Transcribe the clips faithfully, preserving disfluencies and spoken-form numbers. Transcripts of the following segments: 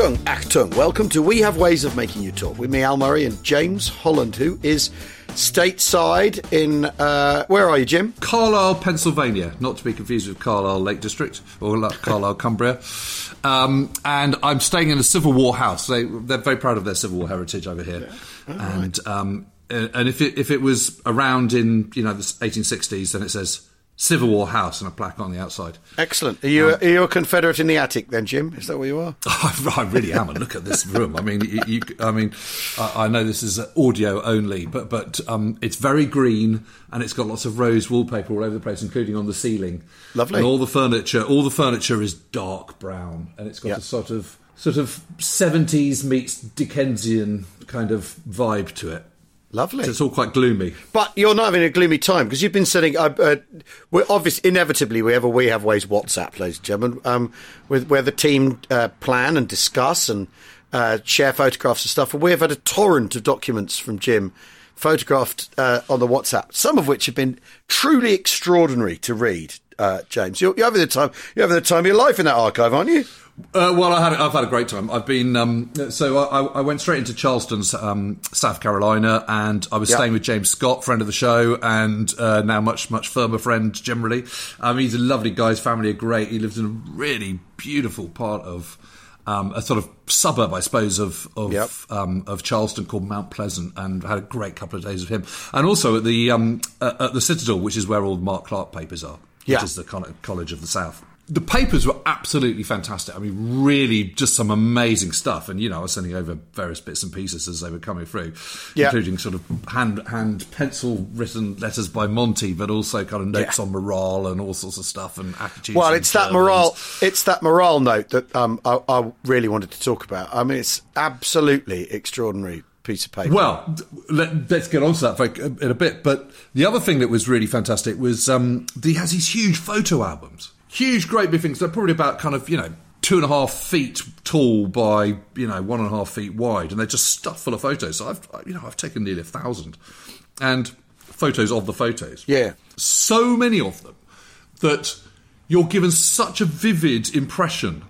Achtung, Achtung. Welcome to We Have Ways of Making You Talk with me, Al Murray, and James Holland, who is stateside in, uh, where are you, Jim? Carlisle, Pennsylvania, not to be confused with Carlisle Lake District or Carlisle, Cumbria. Um, and I'm staying in a Civil War house. They, they're very proud of their Civil War heritage over here. Yeah. All right. And, um, and if it, if it was around in, you know, the eighteen sixties, then it says Civil War house and a plaque on the outside. Excellent. Are you, um, are you a Confederate in the attic then, Jim? Is that what you are? I really am. And look at this room. I mean, you, you, I mean, I, I know this is audio only, but but um, it's very green and it's got lots of rose wallpaper all over the place, including on the ceiling. Lovely. And all the furniture, all the furniture is dark brown, and it's got yep. a sort of sort of seventies meets Dickensian kind of vibe to it. Lovely. So it's all quite gloomy. But you're not having a gloomy time because you've been sending... Uh, uh, we're obviously, inevitably, we have a We Have Ways WhatsApp, ladies and gentlemen, um, with, where the team uh, plan and discuss and uh, share photographs and stuff. And we have had a torrent of documents from Jim photographed uh, on the WhatsApp, some of which have been truly extraordinary to read, uh, James. You're, you're having the time You're having the time of your life in that archive, aren't you? Uh, well, I had, I've had a great time. I've been um, so I, I went straight into Charleston, um, South Carolina, and I was yep. staying with James Scott, friend of the show, and uh, now much much firmer friend generally. Um, he's a lovely guy. His family are great. He lives in a really beautiful part of um, a sort of suburb, I suppose, of of yep. um, of Charleston called Mount Pleasant, and had a great couple of days with him. And also at the um, at the Citadel, which is where all the Mark Clark papers are, yeah. which is the College of the South. The papers were absolutely fantastic. I mean, really just some amazing stuff. And, you know, I was sending over various bits and pieces as they were coming through, yeah. including sort of hand, hand pencil written letters by Monty, but also kind of notes yeah. on morale and all sorts of stuff and attitudes. Well, and it's terms. that morale It's that morale note that um, I, I really wanted to talk about. I mean, it's absolutely extraordinary piece of paper. Well, let, let's get on to that in a bit. But the other thing that was really fantastic was um, he has these huge photo albums. Huge, great big things. They're probably about kind of, you know, two and a half feet tall by, you know, one and a half feet wide. And they're just stuffed full of photos. So I've, you know, I've taken nearly a thousand. And photos of the photos. Yeah. So many of them that you're given such a vivid impression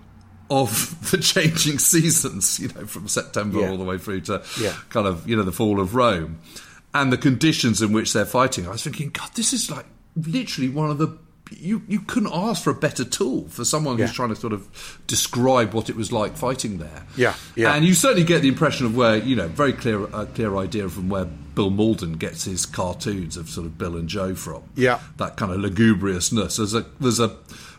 of the changing seasons, you know, from September yeah. all the way through to yeah. kind of, you know, the fall of Rome. And the conditions in which they're fighting. I was thinking, God, this is like literally one of the... You you couldn't ask for a better tool for someone who's yeah. trying to sort of describe what it was like fighting there. Yeah, yeah. And you certainly get the impression of where, you know, very clear uh, clear idea from where Bill Mauldin gets his cartoons of sort of Bill and Joe from. Yeah. That kind of lugubriousness. There's a, there's a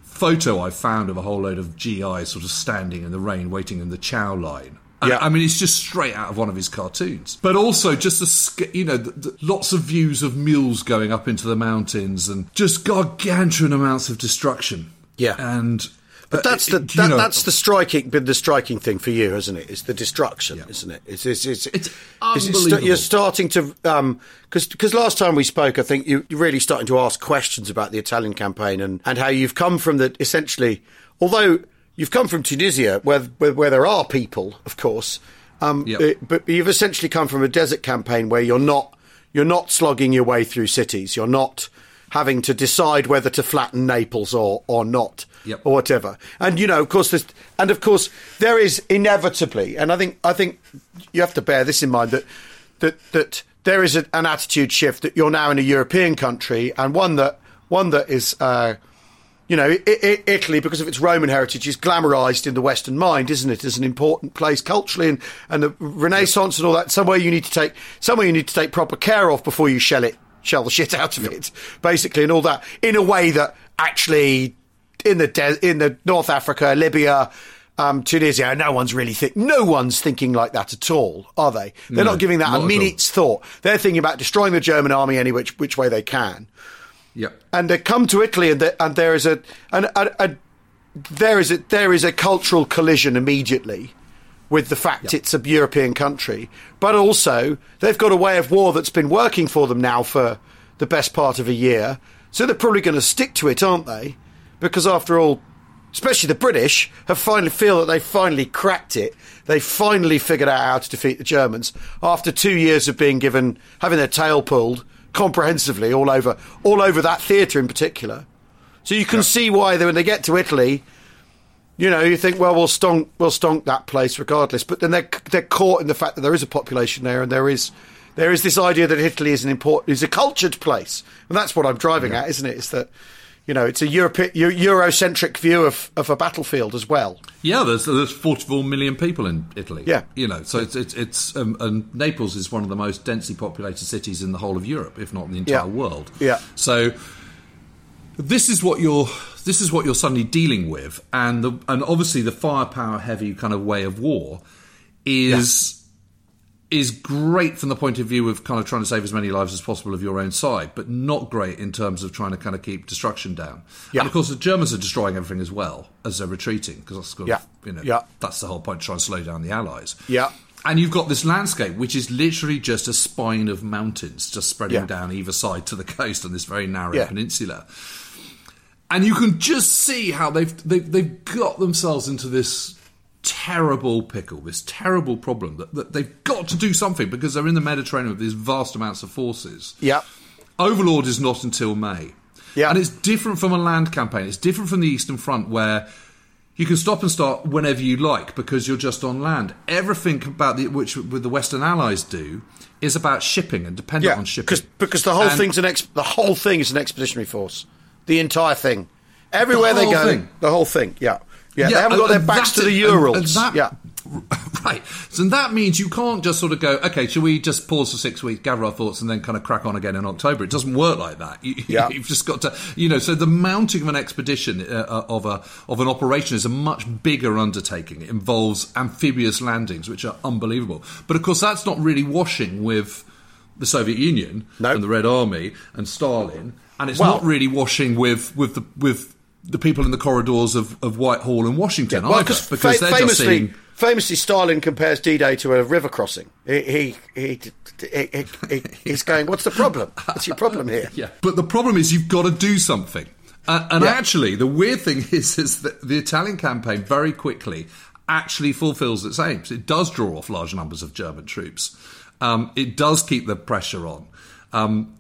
photo I found of a whole load of G Is sort of standing in the rain waiting in the chow line. Yeah. I mean, it's just straight out of one of his cartoons. But also just, the, you know, the, the, lots of views of mules going up into the mountains and just gargantuan amounts of destruction. Yeah. And... But that's the that, that's the striking been the striking thing for you, isn't it? It's the destruction, yeah. isn't it? It's it's it's, it's unbelievable. It's, you're starting to um because because last time we spoke, I think you, you're really starting to ask questions about the Italian campaign and, and how you've come from the essentially, although you've come from Tunisia, where where, where there are people, of course, um, yep. it, but you've essentially come from a desert campaign where you're not you're not slogging your way through cities, you're not having to decide whether to flatten Naples or or not. Yep. Or whatever, and you know, of course, there's, and of course, there is inevitably, and I think, I think you have to bear this in mind that that that there is a, an attitude shift that you're now in a European country, and one that one that is, uh, you know, I- I- Italy, because of its Roman heritage, is glamorised in the Western mind, isn't it, as an important place culturally, and, and the Renaissance and all that. Somewhere you need to take somewhere you need to take proper care of before you shell it, shell the shit out of it, basically, and all that, in a way that actually in the de- in the North Africa, Libya, Um, Tunisia, no one's really think. No one's thinking like that at all, are they? They're no, not giving that not a minute's thought. They're thinking about destroying the German army any which which way they can. Yeah, and they come to Italy, and, they, and there is a and a, a there is a there is a cultural collision immediately with the fact yep. it's a European country, but also they've got a way of war that's been working for them now for the best part of a year. So they're probably going to stick to it, aren't they? Because after all, especially the British, have finally feel that they finally cracked it. They finally figured out how to defeat the Germans after two years of being given, having their tail pulled comprehensively all over, all over that theatre in particular. So you can yeah. see why they, when they get to Italy, you know, you think, well, we'll stonk, we'll stonk that place regardless. But then they're they're caught in the fact that there is a population there, and there is there is this idea that Italy is an important, is a cultured place, and that's what I'm driving yeah. at, isn't it? It's that. You know, it's a Europe, Eurocentric view of, of a battlefield as well. Yeah, there's there's forty-four million people in Italy. Yeah, you know, so it's it's, it's um, and Naples is one of the most densely populated cities in the whole of Europe, if not in the entire yeah. world. Yeah. So this is what you're this is what you're suddenly dealing with, and the, and obviously the firepower heavy kind of way of war is. Yeah. is great from the point of view of kind of trying to save as many lives as possible of your own side, but not great in terms of trying to kind of keep destruction down. Yeah. And, of course, the Germans are destroying everything as well as they're retreating, because that's, kind of, yeah. you know, yeah. that's the whole point, to try and slow down the Allies. Yeah. And you've got this landscape, which is literally just a spine of mountains just spreading yeah. down either side to the coast on this very narrow yeah. peninsula. And you can just see how they've they've, they've got themselves into this terrible pickle, this terrible problem that, that they've got to do something, because they're in the Mediterranean with these vast amounts of forces. Yeah. Overlord is not until May. Yeah. And it's different from a land campaign. It's different from the Eastern Front, where you can stop and start whenever you like because you're just on land. Everything about the, which with the Western Allies do is about shipping and dependent yeah, on shipping. Because the whole and, thing's an ex- the whole thing is an expeditionary force. The entire thing. Everywhere the they go. Thing. The whole thing, yeah. Yeah, yeah, they haven't got their backs to the Urals. And, and that, yeah. Right. So that means you can't just sort of go, okay, shall we just pause for six weeks, gather our thoughts, and then kind of crack on again in October? It doesn't work like that. You, yeah. You've just got to, you know, so the mounting of an expedition, uh, of a of an operation is a much bigger undertaking. It involves amphibious landings, which are unbelievable. But, of course, that's not really washing with the Soviet Union nope. and the Red Army and Stalin, and it's well, not really washing with, with the... with the people in the corridors of, of Whitehall and Washington, yeah, well, either, because fa- they're famously, just seeing... Famously, Stalin compares D-Day to a river crossing. He, he, he, he, he, he He's going, what's the problem? What's your problem here? Yeah. But the problem is you've got to do something. Uh, and yeah. actually, the weird thing is, is that the Italian campaign very quickly actually fulfills its aims. It does draw off large numbers of German troops. Um, it does keep the pressure on. Um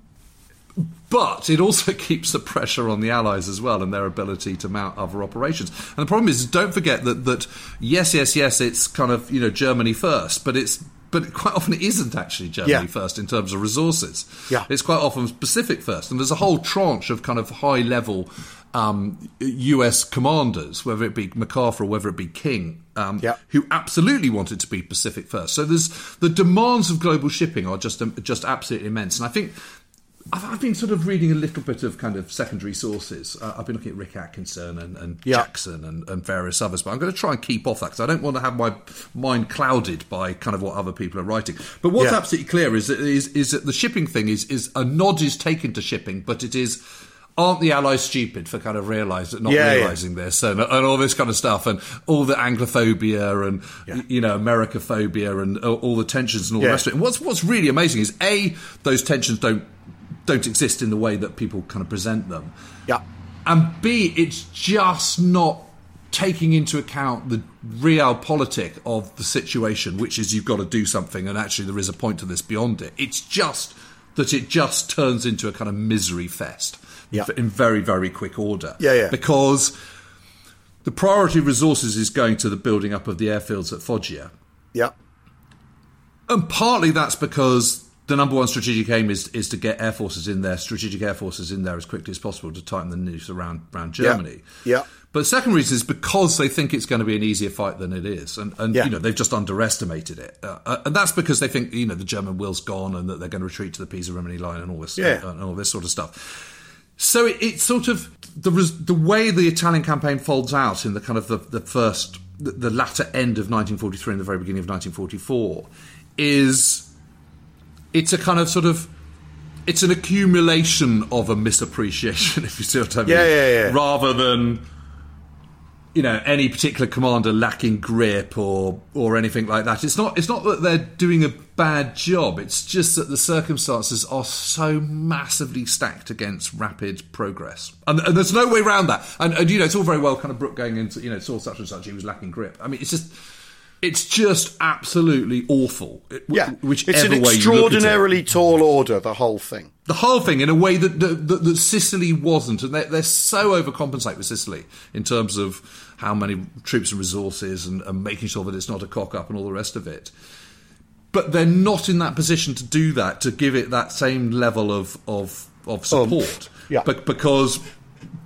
But it also keeps the pressure on the Allies as well, and their ability to mount other operations. And the problem is, don't forget that, that yes, yes, yes, it's kind of, you know, Germany first, but it's but quite often it isn't actually Germany yeah. first in terms of resources. Yeah. It's quite often Pacific first, and there's a whole tranche of kind of high level um, U S commanders, whether it be MacArthur or whether it be King, um, yeah. who absolutely wanted to be Pacific first. So there's the demands of global shipping are just um, just absolutely immense, and I think. I've been sort of reading a little bit of kind of secondary sources. Uh, I've been looking at Rick Atkinson and, and yeah. Jackson and, and various others, but I'm going to try and keep off that because I don't want to have my mind clouded by kind of what other people are writing. But what's yeah. absolutely clear is that, is, is that the shipping thing is, is a nod is taken to shipping, but it is... aren't the Allies stupid for kind of realise, not yeah, realising yeah. this and, and all this kind of stuff and all the Anglophobia and, yeah. you know, Americaphobia and uh, all the tensions and all yeah. the rest of it. And what's, what's really amazing is, A, those tensions don't don't exist in the way that people kind of present them. Yeah. And B, it's just not taking into account the realpolitik of the situation, which is you've got to do something and actually there is a point to this beyond it. It's just that it just turns into a kind of misery fest. Yeah. In very, very quick order. Yeah, yeah. Because the priority of resources is going to the building up of the airfields at Foggia. Yeah. And partly that's because the number one strategic aim is is to get air forces in there, strategic air forces in there as quickly as possible to tighten the noose around around Germany. Yeah. yeah. But the second reason is because they think it's going to be an easier fight than it is, and and yeah. you know they've just underestimated it, uh, and that's because they think you know the German will's gone and that they're going to retreat to the Pisa-Rimini line and all this yeah. and all this sort of stuff. So it, it's sort of the the way the Italian campaign folds out in the kind of the, the first the, the latter end of nineteen forty-three and the very beginning of nineteen forty-four is it's a kind of sort of. It's an accumulation of a misappreciation, if you see what I mean. Yeah, yeah, yeah. Rather than, you know, any particular commander lacking grip or or anything like that. It's not. It's not that they're doing a bad job. It's just that the circumstances are so massively stacked against rapid progress, and, and there's no way around that. And, and you know, it's all very well, kind of Brooke going into, you know, saw such and such. He was lacking grip. I mean, it's just. It's just absolutely awful. Yeah, whichever it's an extraordinarily way you look at it. Tall order. The whole thing, the whole thing, in a way that that, that, that Sicily wasn't, and they, they're so overcompensate with Sicily in terms of how many troops and resources, and, and making sure that it's not a cock up and all the rest of it. But they're not in that position to do that, to give it that same level of of of support. Um, yeah, Be- because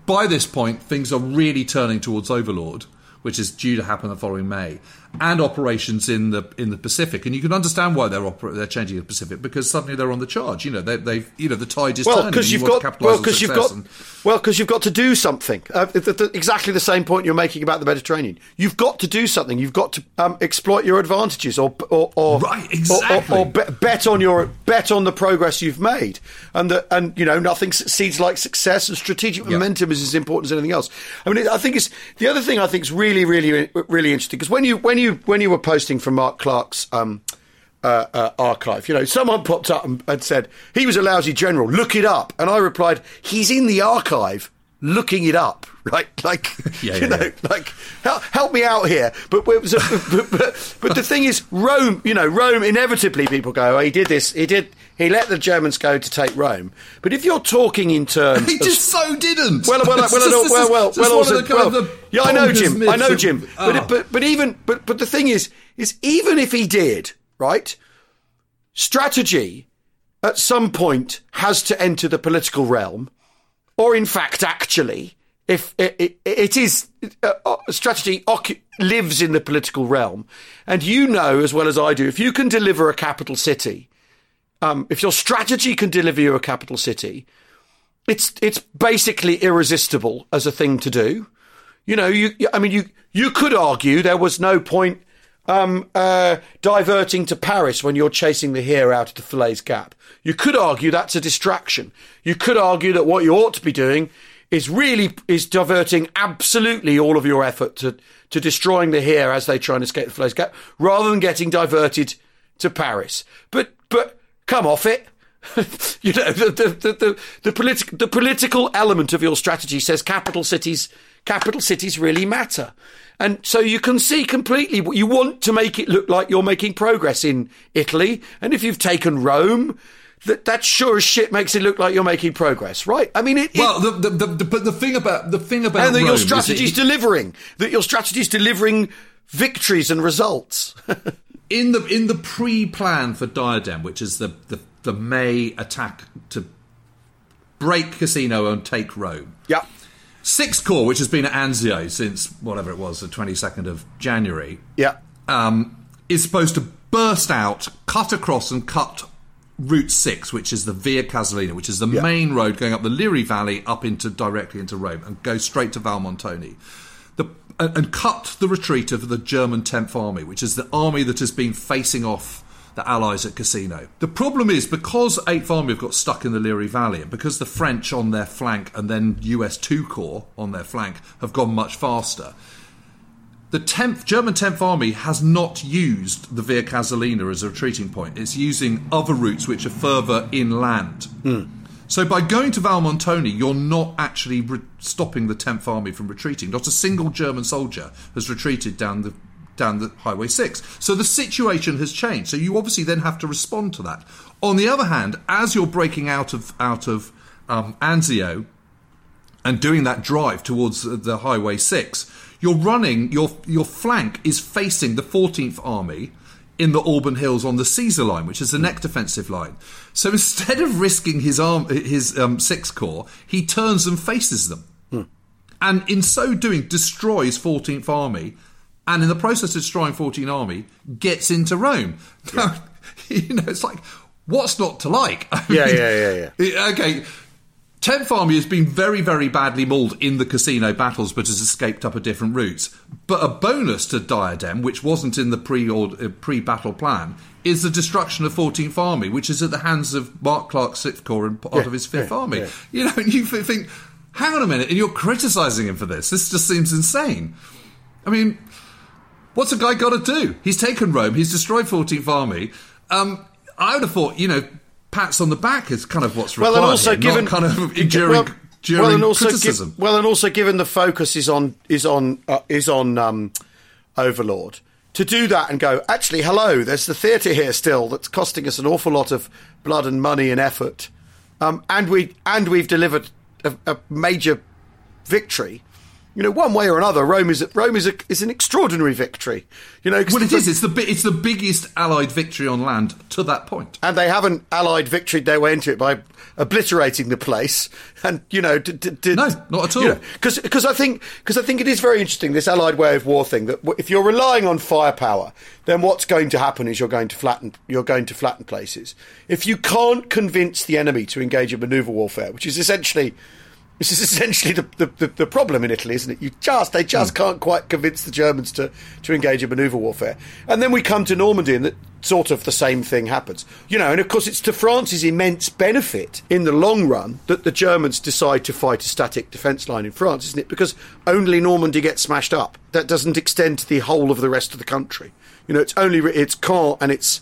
by this point things are really turning towards Overlord, which is due to happen the following May, and operations in the in the Pacific, and you can understand why they're oper- they're changing the Pacific, because suddenly they're on the charge. You know they, they've you know the tide is well, turning. Cause you've you got, to well, because you've got and- well, because you've got to do something. Uh, the, the, exactly the same point you're making about the Mediterranean. You've got to do something. You've got to um, exploit your advantages, or or, or right, exactly, or, or, or bet, bet on your bet on the progress you've made, and the, and you know nothing succeeds like success, and strategic yeah. momentum is as important as anything else. I mean, I think it's the other thing I think is really. Really, really, really interesting, because when you when you when you were posting from Mark Clark's um, uh, uh, archive, you know, someone popped up and, and said he was a lousy general. Look it up, and I replied, "He's in the archive, looking it up." Right, like yeah, you yeah, know, yeah. like help, help me out here. But it was a, but, but, but the thing is, Rome. You know, Rome. Inevitably, people go, "Oh, he did this. He did." He let the Germans go to take Rome. But if you're talking in terms... He just of, so didn't. Well, well, well, well, well, well, well, also, well. Yeah, I know, Jim. I know, Jim. Oh. But, but, but even, but, but the thing is, is even if he did, right, strategy at some point has to enter the political realm, or in fact, actually, if it, it, it is, uh, strategy occup- lives in the political realm. And you know, as well as I do, if you can deliver a capital city... Um, if your strategy can deliver you a capital city, it's it's basically irresistible as a thing to do. You know, you I mean, you you could argue there was no point um, uh, diverting to Paris when you're chasing the hare out of the Falaise Gap. You could argue that's a distraction. You could argue that what you ought to be doing is really is diverting absolutely all of your effort to to destroying the hare as they try and escape the Falaise Gap, rather than getting diverted to Paris. But but. Come off it. You know, the the the the, the, politi- the political element of your strategy says capital cities capital cities really matter. And so you can see completely what you want to make it look like you're making progress in Italy. And if you've taken Rome, that that sure as shit makes it look like you're making progress, right? I mean, it, it well, the, the, the, but the thing about the thing about and that Rome your strategy's is it, delivering that your strategy's delivering victories and results. In the in the pre-plan for Diadem, which is the, the, the May attack to break Cassino and take Rome. Yeah. Sixth Corps, which has been at Anzio since whatever it was, the twenty-second of January. Yeah. Um, is supposed to burst out, cut across, and cut Route Six, which is the Via Casalina, which is the yeah. main road going up the Liri Valley up into directly into Rome, and go straight to Valmontone. And cut the retreat of the German tenth Army, which is the army that has been facing off the Allies at Cassino. The problem is, because eighth Army have got stuck in the Liri Valley, and because the French on their flank and then U S second Corps on their flank have gone much faster, the tenth German tenth Army has not used the Via Casalina as a retreating point. It's using other routes which are further inland. Mm. So by going to Valmontone, you're not actually re- stopping the tenth Army from retreating. Not a single German soldier has retreated down the down the Highway six. So the situation has changed. So you obviously then have to respond to that. On the other hand, as you're breaking out of out of um, Anzio and doing that drive towards the Highway six, you're running your your flank is facing the fourteenth Army. in the Alban Hills on the Caesar line, which is the next defensive line. So instead of risking his arm, his um, Sixth Corps, he turns and faces them. Mm. And in so doing, destroys fourteenth Army, and in the process of destroying fourteenth Army, gets into Rome. Yeah. You know, it's like, what's not to like? I mean, yeah, yeah, yeah, yeah. Okay, tenth Army has been very, very badly mauled in the Casino battles, but has escaped up a different route. But a bonus to Diadem, which wasn't in the pre or uh, pre-battle plan, is the destruction of fourteenth Army, which is at the hands of Mark Clark's Sixth Corps and part yeah, of his Fifth yeah, Army. Yeah. You know, and you think, hang on a minute, and you're criticising him for this. This just seems insane. I mean, what's a guy got to do? He's taken Rome. He's destroyed fourteenth Army. Um, I would have thought, you know, pats on the back is kind of what's required. Well, and also here, given kind of enduring, well, enduring well, and also criticism. Gi- well, and also given the focus is on is on uh, is on um, Overlord. To do that and go, actually, hello, there's the theatre here still that's costing us an awful lot of blood and money and effort, um, and we and we've delivered a, a major victory. You know, one way or another, Rome is Rome is a, is an extraordinary victory. You know, well, it is. It's the it's the biggest Allied victory on land to that point, and they haven't Allied victoried their way into it by obliterating the place. And you know, d- d- d- no, not at all. Because you know, because I think because I think it is very interesting, this Allied way of war thing. That if you're relying on firepower, then what's going to happen is you're going to flatten you're going to flatten places. If you can't convince the enemy to engage in manoeuvre warfare, which is essentially. This is essentially the, the, the problem in Italy, isn't it? You just they just mm. can't quite convince the Germans to, to engage in manoeuvre warfare. And then we come to Normandy and that sort of the same thing happens. You know, and of course it's to France's immense benefit in the long run that the Germans decide to fight a static defence line in France, isn't it? Because only Normandy gets smashed up. That doesn't extend to the whole of the rest of the country. You know, it's only it's Caen and it's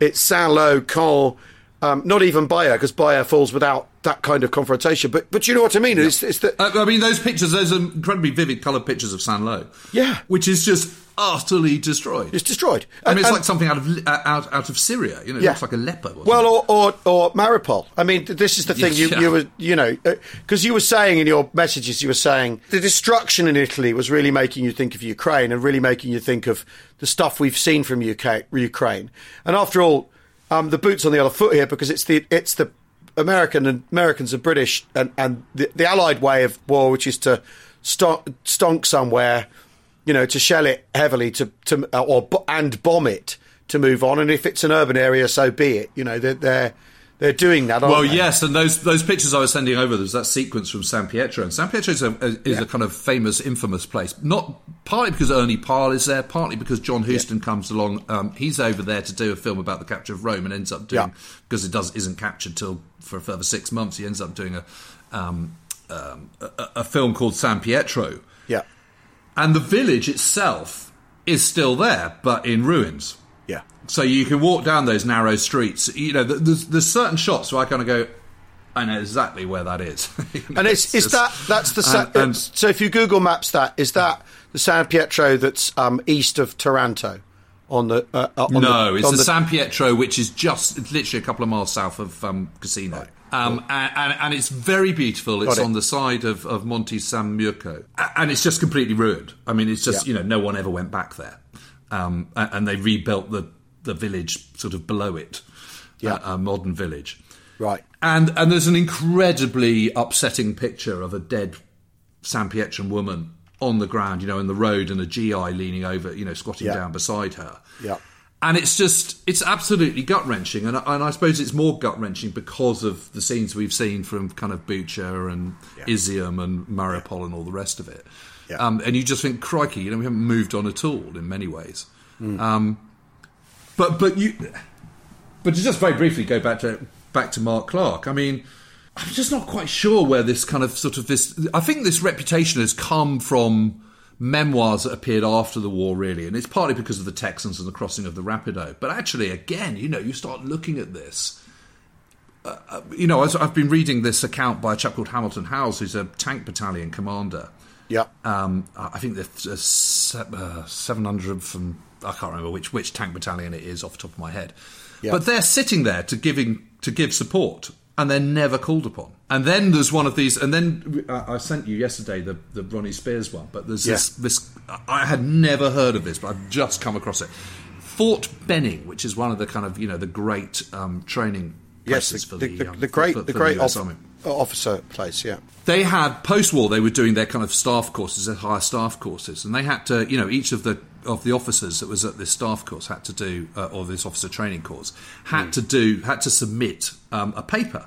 it's Saint-Lô, Caen, um, not even Bayeux, because Bayeux falls without that kind of confrontation, but but you know what I mean. It's, yeah. it's the- I mean those pictures, those incredibly vivid coloured pictures of Saint-Lô, yeah, which is just utterly destroyed. It's destroyed. I mean, and, it's like something out of out out of Syria. You know, yeah. It looks like a leper. Well, or, or or Maripol. I mean, this is the thing. Yes, you yeah. you were you know because you were saying in your messages, you were saying the destruction in Italy was really making you think of Ukraine and really making you think of the stuff we've seen from U K Ukraine. And after all, um, the boot's on the other foot here because it's the it's the American and Americans and British and, and the, the Allied way of war, which is to stonk, stonk somewhere, you know, to shell it heavily to, to or and bomb it to move on. And if it's an urban area, so be it. You know, they're they're, they're doing that, aren't well, they? Yes, and those those pictures I was sending over, there's that sequence from San Pietro. And San Pietro is a, is yeah. a kind of famous, infamous place, not partly because Ernie Pyle is there, partly because John Huston yeah. comes along. Um, he's over there to do a film about the capture of Rome and ends up doing, because yeah. it does isn't captured till... for a further six months, he ends up doing a um, um, a, a film called San Pietro. Yeah, and the village itself is still there, but in ruins. Yeah, so you can walk down those narrow streets. You know, there's, there's certain shots where I kind of go, I know exactly where that is. you know, and it's, it's is that that's the sa- and, and, so if you Google Maps that is that the San Pietro that's um, east of Taranto. On the uh, on no, the, it's on the, the San Pietro, which is just it's literally a couple of miles south of um, Casino, right. um, and, and, and it's very beautiful. It's it. on the side of, of Monte San Mirko, and it's just completely ruined. I mean, it's just yeah. you know no one ever went back there, um, and they rebuilt the, the village sort of below it, yeah. uh, a modern village, right? And and there's an incredibly upsetting picture of a dead San Pietran woman on the ground, you know, in the road, and a G I leaning over, you know, squatting yeah. down beside her. Yeah. And it's just, it's absolutely gut-wrenching. And, and I suppose it's more gut-wrenching because of the scenes we've seen from kind of Bucha and yeah. Izium and Maripol yeah. and all the rest of it. Yeah. Um, and you just think, crikey, you know, we haven't moved on at all in many ways. Mm. Um, but but you, but to just very briefly go back to back to Mark Clark, I mean, I'm just not quite sure where this kind of sort of this... I think this reputation has come from memoirs that appeared after the war, really, and it's partly because of the Texans and the crossing of the Rapido. But actually, again, you know, you start looking at this. Uh, you know, I've been reading this account by a chap called Hamilton Howes, who's a tank battalion commander. Yeah. Um, I think there's seven hundred from... I can't remember which, which tank battalion it is off the top of my head. Yeah. But they're sitting there to giving to give support, and they're never called upon. And then there's one of these, and then I sent you yesterday the, the Ronnie Spears one, but there's yeah. this, this, I had never heard of this, but I've just come across it. Fort Benning, which is one of the kind of, you know, the great um, training places yes, the, for the, the, um, the great for, for the great the officer, officer place. Yeah, they had post-war. They were doing their kind of staff courses, their higher staff courses, and they had to, you know, each of the of the officers that was at this staff course had to do, uh, or this officer training course had mm. to do, had to submit um, a paper.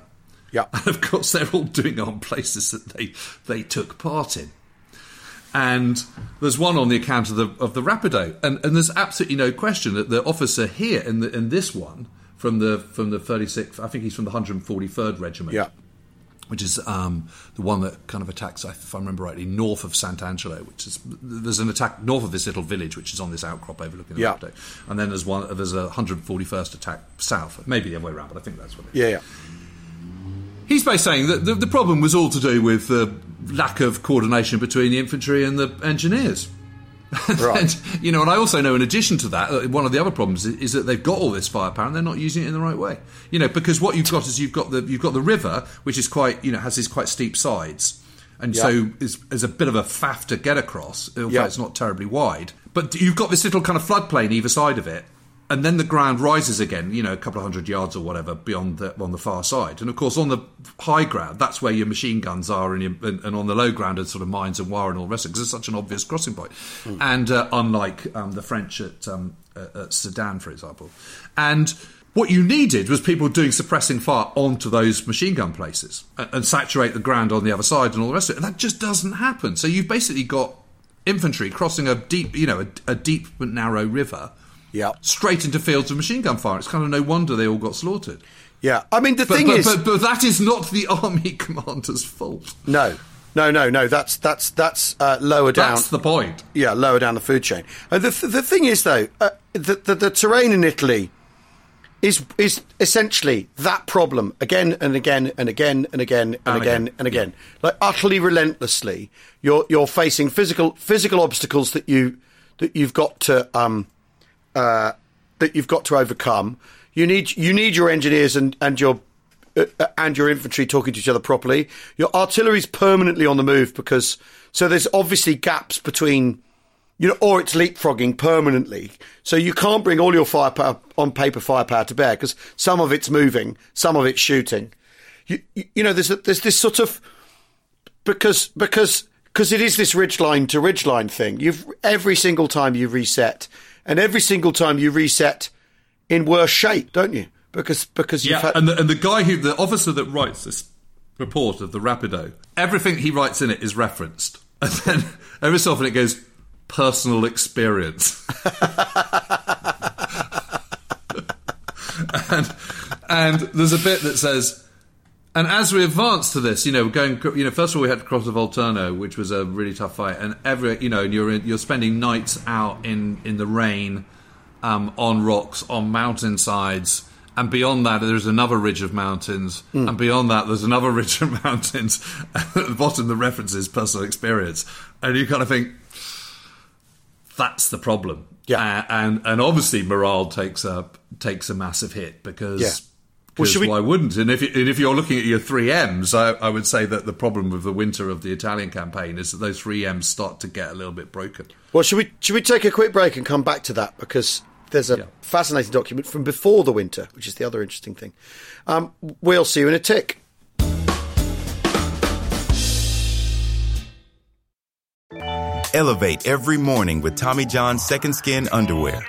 Yeah, and of course they're all doing on places that they they took part in. And there's one on the account of the of the Rapido, and, and there's absolutely no question that the officer here in the, in this one from the from the thirty-sixth, I think he's from the one hundred forty-third Regiment, yeah, which is um, the one that kind of attacks, if I remember rightly, north of Sant'Angelo, which is there's an attack north of this little village which is on this outcrop overlooking the yeah. Rapido, and then there's one there's a one hundred forty-first attack south, maybe the other way around, but I think that's what it is. Yeah, yeah. He's basically saying that the, the problem was all to do with the lack of coordination between the infantry and the engineers. Right. And, you know, and I also know in addition to that, one of the other problems is, is that they've got all this firepower and they're not using it in the right way. You know, because what you've got is you've got the you've got the river, which is quite, you know, has these quite steep sides. And yeah. so is, is a bit of a faff to get across, although yeah. it's not terribly wide. But you've got this little kind of floodplain either side of it. And then the ground rises again, you know, a couple of hundred yards or whatever beyond the, on the far side. And of course, on the high ground, that's where your machine guns are, and, your, and, and on the low ground are sort of mines and wire and all the rest of it, because it's such an obvious crossing point. Mm. And uh, unlike um, the French at, um, at Sedan, for example. And what you needed was people doing suppressing fire onto those machine gun places and, and saturate the ground on the other side and all the rest of it. And that just doesn't happen. So you've basically got infantry crossing a deep, you know, a, a deep but narrow river. Yeah, straight into fields of machine gun fire. It's kind of no wonder they all got slaughtered. Yeah, I mean the but, thing but, is, but, but that is not the army commander's fault. No, no, no, no. That's that's that's uh, lower down. That's the point. Yeah, lower down the food chain. Uh, the the thing is though, uh, the, the the terrain in Italy is is essentially that problem again and again and again and again and, and again, again and again, like utterly relentlessly. You're you're facing physical physical obstacles that you that you've got to. Um, Uh, that you've got to overcome. You need you need your engineers and and your uh, and your infantry talking to each other properly. Your artillery's permanently on the move because so there's obviously gaps between, you know, or it's leapfrogging permanently. So you can't bring all your firepower on paper firepower to bear because some of it's moving, some of it's shooting. You you, you know there's a, there's this sort of because because because it is this ridgeline to ridgeline thing. You've every single time you reset. And every single time you reset in worse shape, don't you? Because because you've yeah, had... and the, and the guy who the officer that writes this report of the Rapido, everything he writes in it is referenced, and then every so often it goes personal experience, and and there's a bit that says. And as we advanced to this, you know, going, you know, first of all, we had to cross the Volturno, which was a really tough fight. And every, you know, you're in, you're spending nights out in, in the rain, um, on rocks, on mountainsides. And beyond that, there's another ridge of mountains. Mm. And beyond that, there's another ridge of mountains. At the bottom, the reference is personal experience. And you kind of think, that's the problem. Yeah. Uh, and, and obviously, morale takes a, takes a massive hit because. Yeah. Well, we... Why wouldn't? And if, you, and if you're looking at your three M's, I, I would say that the problem with the winter of the Italian campaign is that those three M's start to get a little bit broken. Well, should we should we take a quick break and come back to that? Because there's a yeah. fascinating document from before the winter, which is the other interesting thing. Um, we'll see you in a tick. Elevate every morning with Tommy John's Second Skin underwear.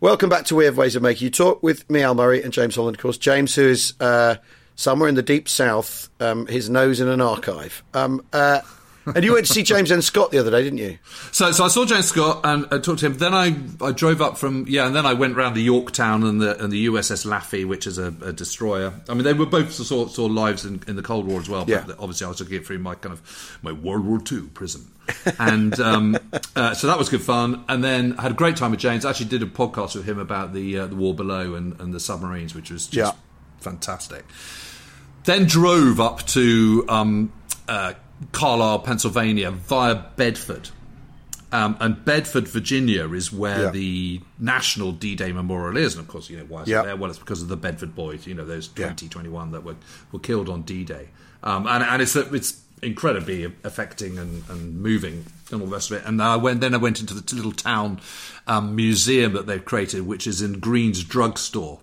Welcome back to We Have Ways of Making You Talk with me, Al Murray, and James Holland, of course. James, who is uh, somewhere in the deep south, um, his nose in an archive. Um, uh, and you went to see James N. Scott the other day, didn't you? So so I saw James Scott and I talked to him. Then I, I drove up from, yeah, and then I went round to Yorktown and the and the U S S Laffey, which is a, a destroyer. I mean, they were both sort of lives in, in the Cold War as well, but yeah. Obviously I was looking at it through my kind of my World War Two prism. and um, uh, so that was good fun. And then I had a great time with James. I actually did a podcast with him about the uh, the war below and, and the submarines, which was just yeah. fantastic. Then drove up to um, uh, Carlisle, Pennsylvania via Bedford. Um, and Bedford, Virginia is where yeah. the National D-Day Memorial is. And of course, you know, why is yeah. it there? Well, it's because of the Bedford boys, you know, those twenty, yeah. twenty-one that were, were killed on D-Day. Um, and, and it's... it's incredibly affecting and, and moving and all the rest of it. And I went, then I went into the little town um, museum that they've created, which is in Green's Drugstore.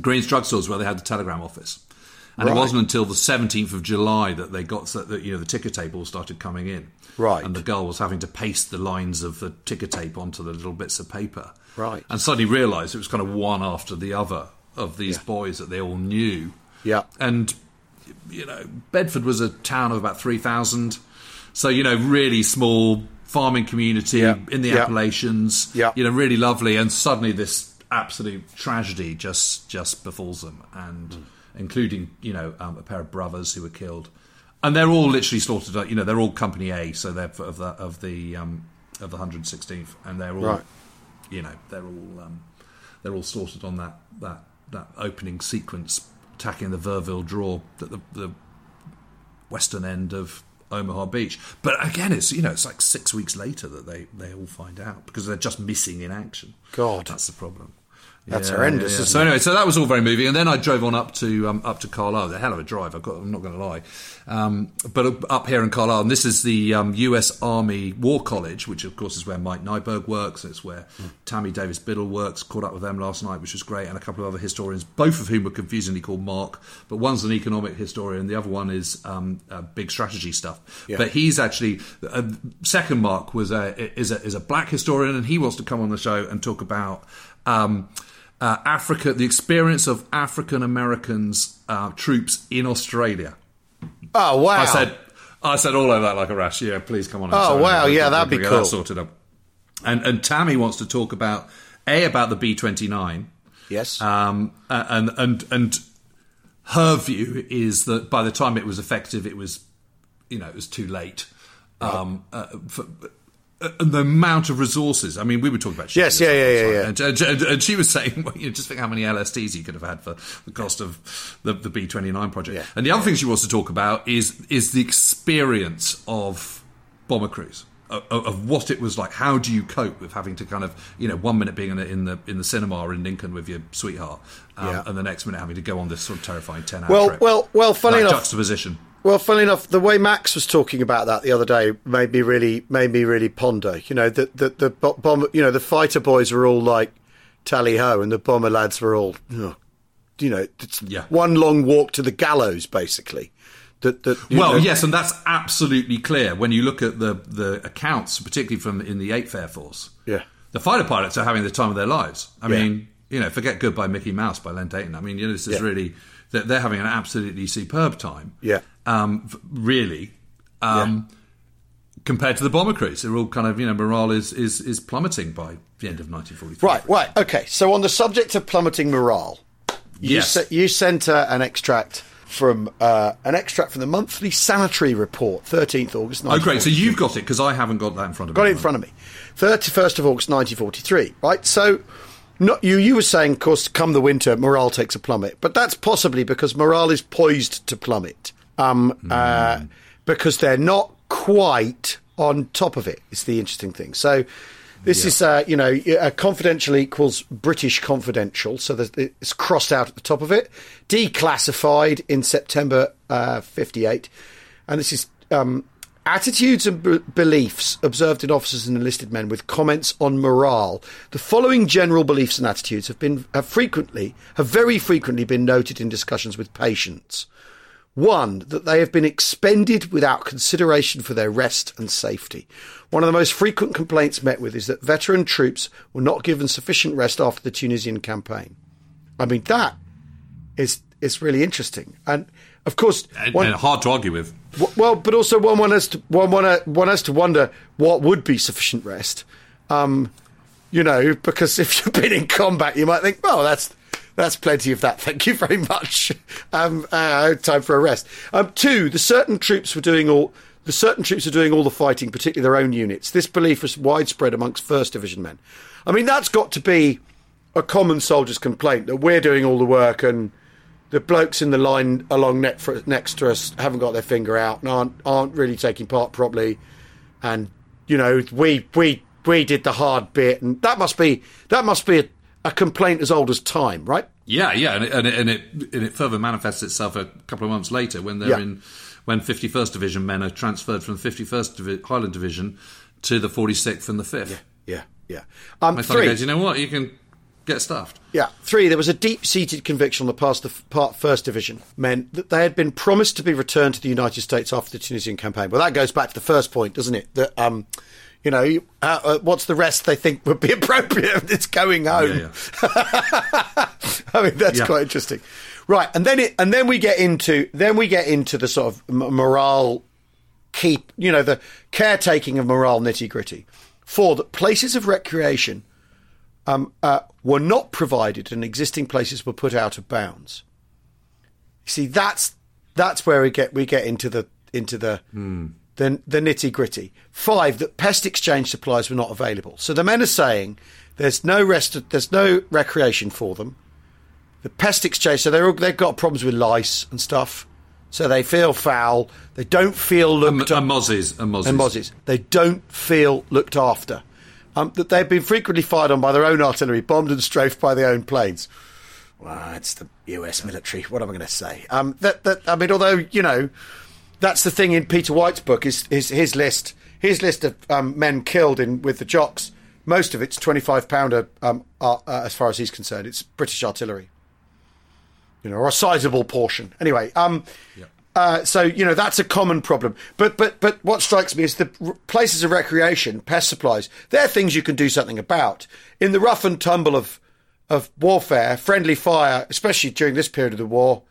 Green's Drugstore is where they had the telegram office. And right. It wasn't until the seventeenth of July that they got, that you know, the ticker tape all started coming in. Right. And the girl was having to paste the lines of the ticker tape onto the little bits of paper. Right. And suddenly realised it was kind of one after the other of these yeah. boys that they all knew. Yeah. And... you know, Bedford was a town of about three thousand. So, you know, really small farming community yeah. in the yeah. Appalachians, yeah. you know, really lovely. And suddenly this absolute tragedy just, just befalls them. And mm. including, you know, um, a pair of brothers who were killed. And they're all literally slaughtered up. You know, they're all Company A. So they're of the, of the, um, of the one hundred sixteenth. And they're all, right. you know, they're all, um, they're all slaughtered on that, that, that opening sequence. Attacking the Verville Draw at the, the western end of Omaha Beach. But again, it's you know it's like six weeks later that they, they all find out because they're just missing in action. God, that's the problem. That's yeah, horrendous. Yeah, yeah. So anyway, so that was all very moving. And then I drove on up to um, up to Carlisle. The hell of a drive. I've got, I'm not going to lie. Um, but up here in Carlisle, and this is the um, U S Army War College, which of course is where Mike Nyberg works. It's where mm. Tammy Davis Biddle works. Caught up with them last night, which was great, and a couple of other historians, both of whom were confusingly called Mark. But one's an economic historian, the other one is um, uh, big strategy stuff. Yeah. But he's actually uh, second Mark was a, is a is a black historian, and he wants to come on the show and talk about. Um, Uh, Africa, the experience of African Americans uh, troops in Australia. Oh wow! I said, I said all over that like a rash. Yeah, please come on. And oh wow! Yeah, that'd be cool. That sorted up. And and Tammy wants to talk about a about the B twenty-nine. Yes. Um. And and and her view is that by the time it was effective, it was, you know, it was too late. Right. Um. Uh, for, And the amount of resources. I mean, we were talking about... Yes, yeah, yeah, yeah, yeah. And, and, and she was saying, well, you know, just think how many L S Ts you could have had for the cost of the, the B twenty-nine project. Yeah. And the other thing she wants to talk about is is the experience of bomber crews. of, of what it was like. How do you cope with having to kind of, you know, one minute being in the in the, in the cinema in Lincoln with your sweetheart, um, yeah. and the next minute having to go on this sort of terrifying ten hour well, trip? Well, well, funny enough, juxtaposition. Well, funny enough, the way Max was talking about that the other day made me really made me really ponder. You know, the the, the bomb, you know, the fighter boys were all like tally ho, and the bomber lads were all, you know, it's yeah. one long walk to the gallows, basically. That, that, well, know. yes, and that's absolutely clear when you look at the, the accounts, particularly from in the eighth Air Force. Yeah, the fighter pilots are having the time of their lives. I yeah. mean, you know, forget Goodbye Mickey Mouse by Len Deighton. I mean, you know, this is yeah. really that they're having an absolutely superb time. Yeah, um, really, um, yeah. compared to the bomber crews, they're all kind of, you know, morale is is, is plummeting by the end of nineteen forty-three. Right, right, okay. So on the subject of plummeting morale, yes, you, se- you sent uh, an extract. From uh, an extract from the monthly sanitary report, thirteenth of August. Oh, great. So you've got it because I haven't got that in front of me. Got it in front of me. thirty-first of August, nineteen forty-three. Right. So not, you you were saying, of course, come the winter, morale takes a plummet. But that's possibly because morale is poised to plummet um, mm. uh, because they're not quite on top of it. It's the interesting thing. So this yeah. is, uh, you know, uh, confidential equals British confidential. So it's crossed out at the top of it. Declassified in September uh, fifty-eight. And this is um, attitudes and b- beliefs observed in officers and enlisted men with comments on morale. The following general beliefs and attitudes have been have frequently, have very frequently been noted in discussions with patients. One, that they have been expended without consideration for their rest and safety. One of the most frequent complaints met with is that veteran troops were not given sufficient rest after the Tunisian campaign. I mean, that is is really interesting. And, of course... And, one, and hard to argue with. W- well, but also one, one, has to, one, one, one has to wonder what would be sufficient rest. Um, you know, because if you've been in combat, you might think, well, that's... That's plenty of that. Thank you very much. Um, uh, time for a rest. Um, two, the certain troops were doing all the certain troops are doing all the fighting, particularly their own units. This belief was widespread amongst First Division men. I mean, that's got to be a common soldier's complaint that we're doing all the work and the blokes in the line along ne- for, next to us haven't got their finger out and aren't aren't really taking part properly. And you know, we we we did the hard bit, and that must be that must be a A complaint as old as time, right? Yeah, yeah, and it, and, it, and, it, and it further manifests itself a couple of months later when they're yeah. in, when fifty-first Division men are transferred from the fifty-first Divi- Highland Division to the forty-sixth and the fifth. Yeah, yeah, yeah. Um, My three, goes, you know what? You can get stuffed. Yeah, three. There was a deep-seated conviction on the past the part First Division men that they had been promised to be returned to the United States after the Tunisian campaign. Well, that goes back to the first point, doesn't it? That. Um, You know, uh, uh, what's the rest they think would be appropriate? It's going home. Yeah, yeah. I mean, that's yeah. quite interesting, right? And then it, and then we get into then we get into the sort of morale keep. You know, the caretaking of morale nitty gritty. Four, that places of recreation um, uh, were not provided, and existing places were put out of bounds. You see, that's that's where we get we get into the into the. Mm. The, the nitty-gritty. Five, that pest exchange supplies were not available. So the men are saying there's no rest, there's no recreation for them. The pest exchange, so they're, they've got problems with lice and stuff, so they feel foul. They don't feel looked after. Um, and mozzies. And mozzies. And mozzies. They don't feel looked after. Um, that they've been frequently fired on by their own artillery, bombed and strafed by their own planes. Well, it's the U S military. What am I going to say? Um, that, that I mean, although, you know... That's the thing in Peter White's book is, is his list. His list of um, men killed in with the jocks. Most of it's twenty-five pounder. Um, uh, uh, as far as he's concerned, it's British artillery. You know, or a sizable portion. Anyway, um, yeah. uh, so you know that's a common problem. But but but what strikes me is the places of recreation, pest supplies. They're things you can do something about in the rough and tumble of of warfare. Friendly fire, especially during this period of the war,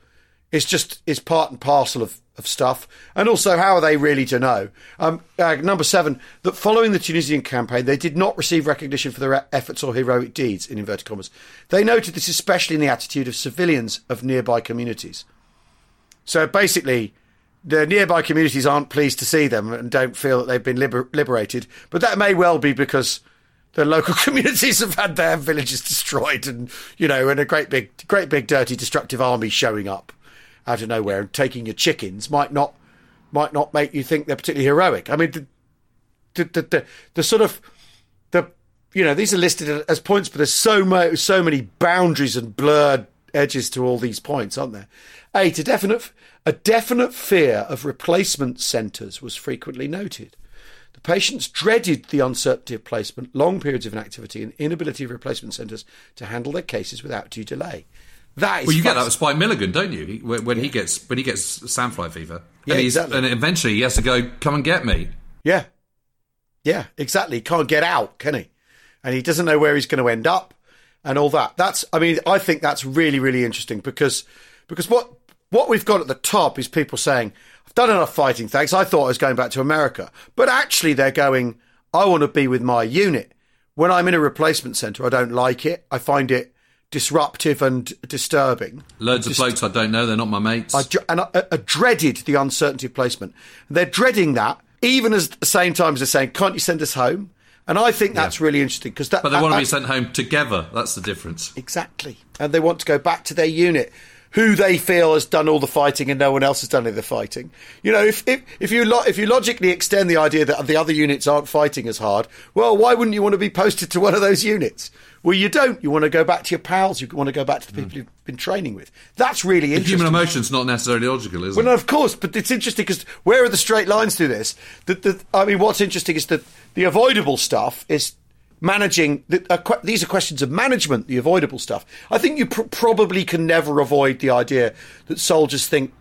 is just is part and parcel of. of stuff, and also how are they really to know? Um, uh, number seven, that following the Tunisian campaign, they did not receive recognition for their efforts or heroic deeds, in inverted commas. They noted this especially in the attitude of civilians of nearby communities. So basically, the nearby communities aren't pleased to see them and don't feel that they've been liber- liberated, but that may well be because the local communities have had their villages destroyed and, you know, and a great big, great big dirty destructive army showing up out of nowhere and taking your chickens might not might not make you think they're particularly heroic. I mean, the, the, the, the sort of the you know these are listed as points, but there's so much, so many boundaries and blurred edges to all these points, aren't there? Eight, a definite a definite fear of replacement centres was frequently noted. The patients dreaded the uncertainty of placement, long periods of inactivity, and inability of replacement centres to handle their cases without due delay. That is well, you get that with Spike Milligan, don't you? He, when yeah. he gets when he gets sandfly fever, yeah, and, he's, exactly. and eventually he has to go, "Come and get me." Yeah, yeah, exactly. He can't get out, can he? And he doesn't know where he's going to end up, and all that. That's, I mean, I think that's really, really interesting because because what what we've got at the top is people saying, "I've done enough fighting, thanks. I thought I was going back to America," but actually they're going, "I want to be with my unit. When I'm in a replacement centre, I don't like it. I find it disruptive and disturbing. Loads Dist- of blokes I don't know, they're not my mates. I, and I, I dreaded the uncertainty of placement." They're dreading that, even as at the same time as they're saying, "Can't you send us home?" And I think that's yeah. really interesting. Because that, But they that, want to be sent home together, that's the difference. Exactly. And they want to go back to their unit, who they feel has done all the fighting and no one else has done any of the fighting. You know, if if, if you lo- if you logically extend the idea that the other units aren't fighting as hard, well, why wouldn't you want to be posted to one of those units? Well, you don't. You want to go back to your pals. You want to go back to the people mm. you've been training with. That's really interesting. The human emotion's not necessarily logical, is it? Well, no, of course, but it's interesting because where are the straight lines through this? The, the, I mean, what's interesting is that the avoidable stuff is... Managing, the, uh, qu- these are questions of management, the avoidable stuff. I think you pr- probably can never avoid the idea that soldiers think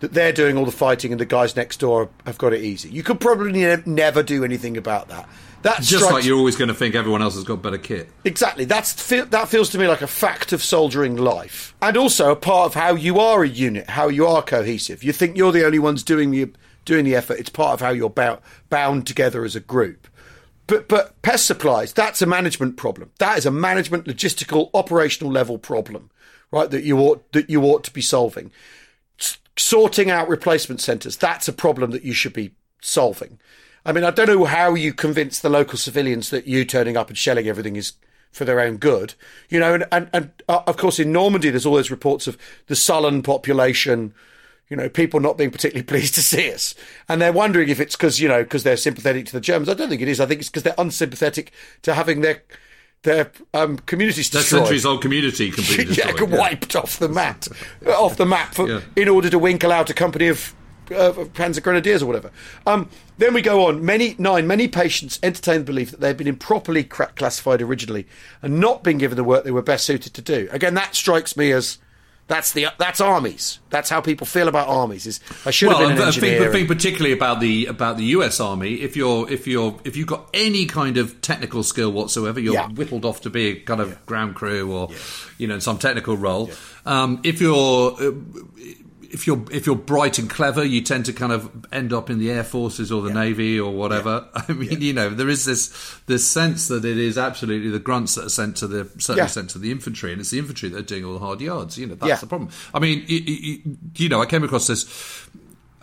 that they're doing all the fighting and the guys next door have got it easy. You could probably ne- never do anything about that. That's just strikes- like you're always going to think everyone else has got better kit. Exactly. That's fe- that feels to me like a fact of soldiering life. And also a part of how you are a unit, how you are cohesive. You think you're the only ones doing the, doing the effort. It's part of how you're bow- bound together as a group. But, but pest supplies, that's a management problem. That is a management, logistical, operational level problem, right, that you ought that you ought to be solving. S- sorting out replacement centres, that's a problem that you should be solving. I mean, I don't know how you convince the local civilians that you turning up and shelling everything is for their own good. You know, and, and, and uh, of course in Normandy there's all those reports of the sullen population, you know, people not being particularly pleased to see us. And they're wondering if it's because, you know, because they're sympathetic to the Germans. I don't think it is. I think it's because they're unsympathetic to having their their um, communities destroyed. Their centuries-old community completely destroyed. yeah, yeah, wiped off the map, off the map for, yeah. in order to winkle out a company of, uh, of Panzer Grenadiers or whatever. Um, then we go on. Many nine, many patients entertain the belief that they've been improperly classified originally and not been given the work they were best suited to do. Again, that strikes me as... That's the that's armies. That's how people feel about armies. Is I should well, have been an engineer. Well, I think particularly about the about the U S Army. If you're if you're if you've got any kind of technical skill whatsoever, you're yeah. whittled off to be a kind of yeah. ground crew or yeah. you know some technical role. Yeah. Um, if you're if you're if you're bright and clever, you tend to kind of end up in the Air Forces or the yeah. Navy or whatever. Yeah. I mean, yeah. you know, there is this this sense that it is absolutely the grunts that are sent to the certainly yeah. sent to the infantry, and it's the infantry that are doing all the hard yards. You know, that's yeah. the problem. I mean, you, you, you know, I came across this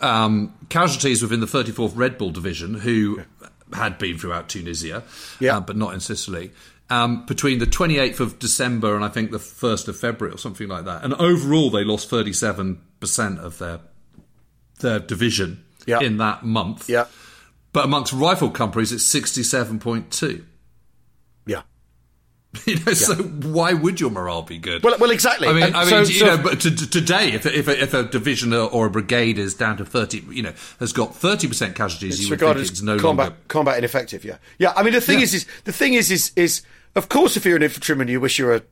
um, casualties within the thirty-fourth Red Bull Division who yeah. had been throughout Tunisia, yeah. uh, but not in Sicily. Um, between the twenty-eighth of December and I think the first of February or something like that. And overall, they lost thirty-seven percent of their their division yep. in that month. Yeah. But amongst rifle companies, it's sixty-seven point two. Yeah. You know, yeah. So why would your morale be good? Well, well, exactly. I mean, and I mean, so, you so know, but to, to today, if if a, if a division or a brigade is down to thirty, you know, has got thirty percent casualties, it's you would think it's no combat, longer combat ineffective. Yeah, yeah. I mean, the thing yeah. is, is the thing is, is, is of course, if you're an infantryman, you wish you were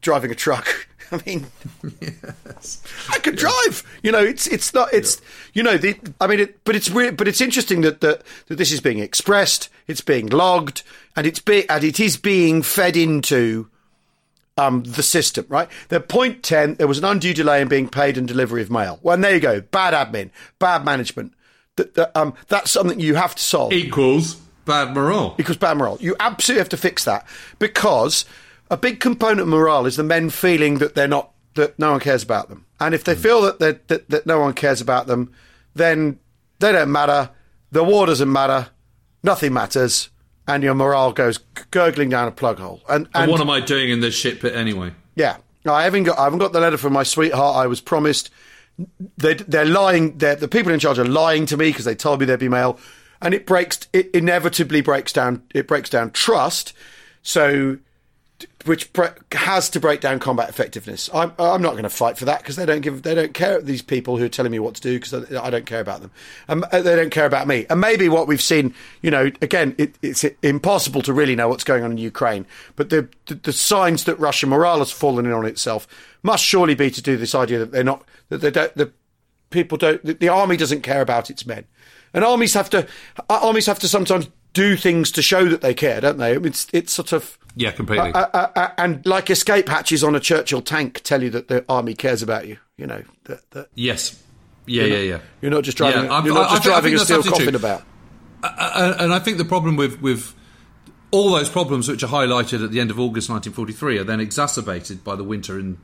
driving a truck. I mean, yes. I could yeah. drive. You know, it's it's not it's yeah. you know. The, I mean, it, but it's weird, but it's interesting that, that that this is being expressed. It's being logged, and it's be and it is being fed into um, the system. Right. The point ten. There was an undue delay in being paid and delivery of mail. Well, and there you go. Bad admin, bad management. That, that um, that's something you have to solve. Equals bad morale. Equals bad morale. You absolutely have to fix that because. A big component of morale is the men feeling that they're not that no one cares about them, and if they mm. feel that, that that no one cares about them, then they don't matter. The war doesn't matter. Nothing matters, and your morale goes gurgling down a plug hole. And, and, and what am I doing in this shit pit anyway? Yeah, I haven't got I haven't got the letter from my sweetheart I was promised. They, they're lying. They're, the people in charge are lying to me because they told me there'd be mail. and it breaks, it inevitably breaks down, it breaks down trust. So, which bre- has to break down combat effectiveness. I'm, I'm not going to fight for that because they don't give, they don't care. These people who are telling me what to do, because I, I don't care about them. Um, they don't care about me. And maybe what we've seen, you know, again, it, it's impossible to really know what's going on in Ukraine, but the, the the signs that Russian morale has fallen in on itself must surely be to do with this idea that they're not, that they don't, the people don't, the, the army doesn't care about its men, and armies have to, armies have to sometimes do things to show that they care, don't they? It's it's sort of. Yeah, completely. Uh, uh, uh, and like escape hatches on a Churchill tank tell you that the army cares about you, you know. That, that, yes. Yeah, yeah, not, yeah. You're not just driving, yeah, you're not I, just I, driving I a steel coffin about. Uh, and I think the problem with, with all those problems which are highlighted at the end of August nineteen forty-three are then exacerbated by the winter in,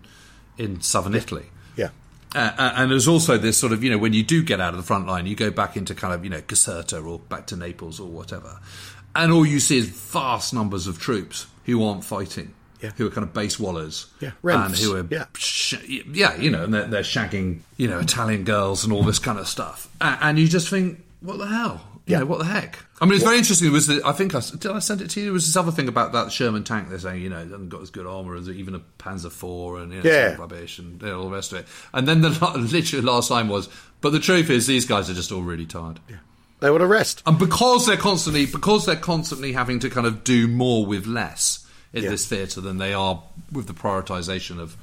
in southern yeah. Italy. Yeah. Uh, and there's also this sort of, you know, when you do get out of the front line, you go back into kind of, you know, Caserta or back to Naples or whatever. And all you see is vast numbers of troops who aren't fighting, yeah. who are kind of base wallers, yeah, and who are, yeah. Sh- yeah, you know, and they're, they're shagging, you know, Italian girls and all this kind of stuff. And, and you just think, what the hell? You yeah. know, what the heck? I mean, it's what? very interesting. It was the, I think I did I send it to you? There was this other thing about that Sherman tank. They're saying, you know, it hasn't got as good armour as even a Panzer four, and you know, yeah. sort of rubbish and you know, all the rest of it. And then the literally last line was, but the truth is, these guys are just all really tired. Yeah. They want to rest, and because they're constantly because they're constantly having to kind of do more with less in yeah. this theatre than they are with the prioritisation of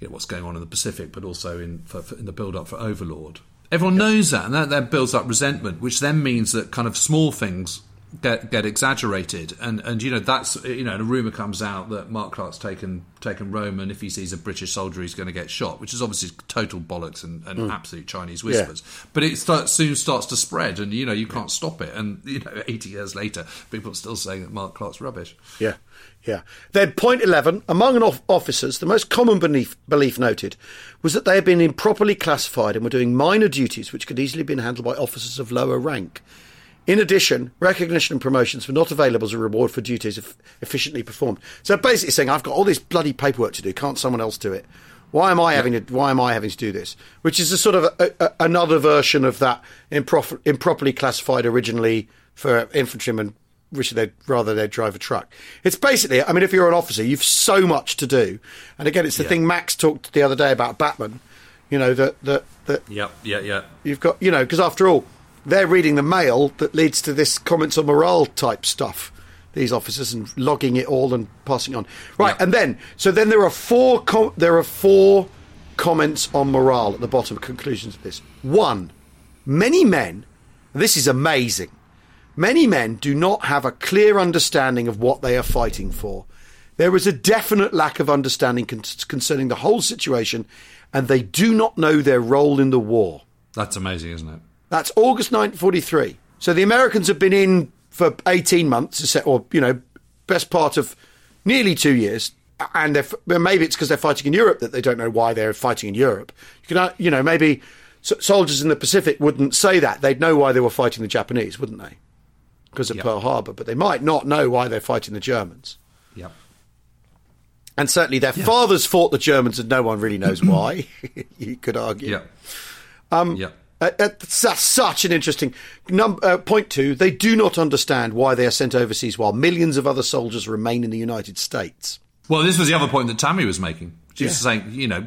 you know, what's going on in the Pacific, but also in for, for, in the build up for Overlord. Everyone yeah. knows that, and that then builds up resentment, which then means that kind of small things get get exaggerated, and and you know that's you know and a rumour comes out that Mark Clark's taken taken Rome, and if he sees a British soldier, he's going to get shot, which is obviously total bollocks and, and mm. absolute Chinese whispers. Yeah. But it start, soon starts to spread, and you know you can't yeah. stop it. And you know, eighty years later, people are still saying that Mark Clark's rubbish. Yeah, yeah. Then point eleven: among officers, the most common belief, belief noted was that they had been improperly classified and were doing minor duties which could easily have been handled by officers of lower rank. In addition, recognition and promotions were not available as a reward for duties if efficiently performed. So basically, saying I've got all this bloody paperwork to do, can't someone else do it? Why am I yeah. having to? Why am I having to do this? Which is a sort of a, a, another version of that improper, improperly classified originally for infantrymen, which they'd rather they'd drive a truck. It's basically, I mean, if you're an officer, you've so much to do, and again, it's the yeah. thing Max talked the other day about Batman. You know that that that. Yeah, yeah, yeah. You've got you know because after all. They're reading the mail that leads to this comments on morale type stuff, these officers, and logging it all and passing on. Right, yeah. and then, so then there are four com- there are four comments on morale at the bottom, conclusions of this. One, many men, and this is amazing, many men do not have a clear understanding of what they are fighting for. There is a definite lack of understanding con- concerning the whole situation, and they do not know their role in the war. That's amazing, isn't it? That's August nineteen forty-three. So the Americans have been in for eighteen months, or, you know, best part of nearly two years. And they're, maybe it's because they're fighting in Europe that they don't know why they're fighting in Europe. You can, you know, maybe soldiers in the Pacific wouldn't say that. They'd know why they were fighting the Japanese, wouldn't they? Because of yep. Pearl Harbor. But they might not know why they're fighting the Germans. Yep. And certainly their yeah. fathers fought the Germans and no one really knows why, you could argue. Yeah. Um, yeah. Uh, that's, that's such an interesting num- uh, point two. They do not understand why they are sent overseas while millions of other soldiers remain in the United States. Well, this was the other point that Tammy was making. She yeah. was saying, you know,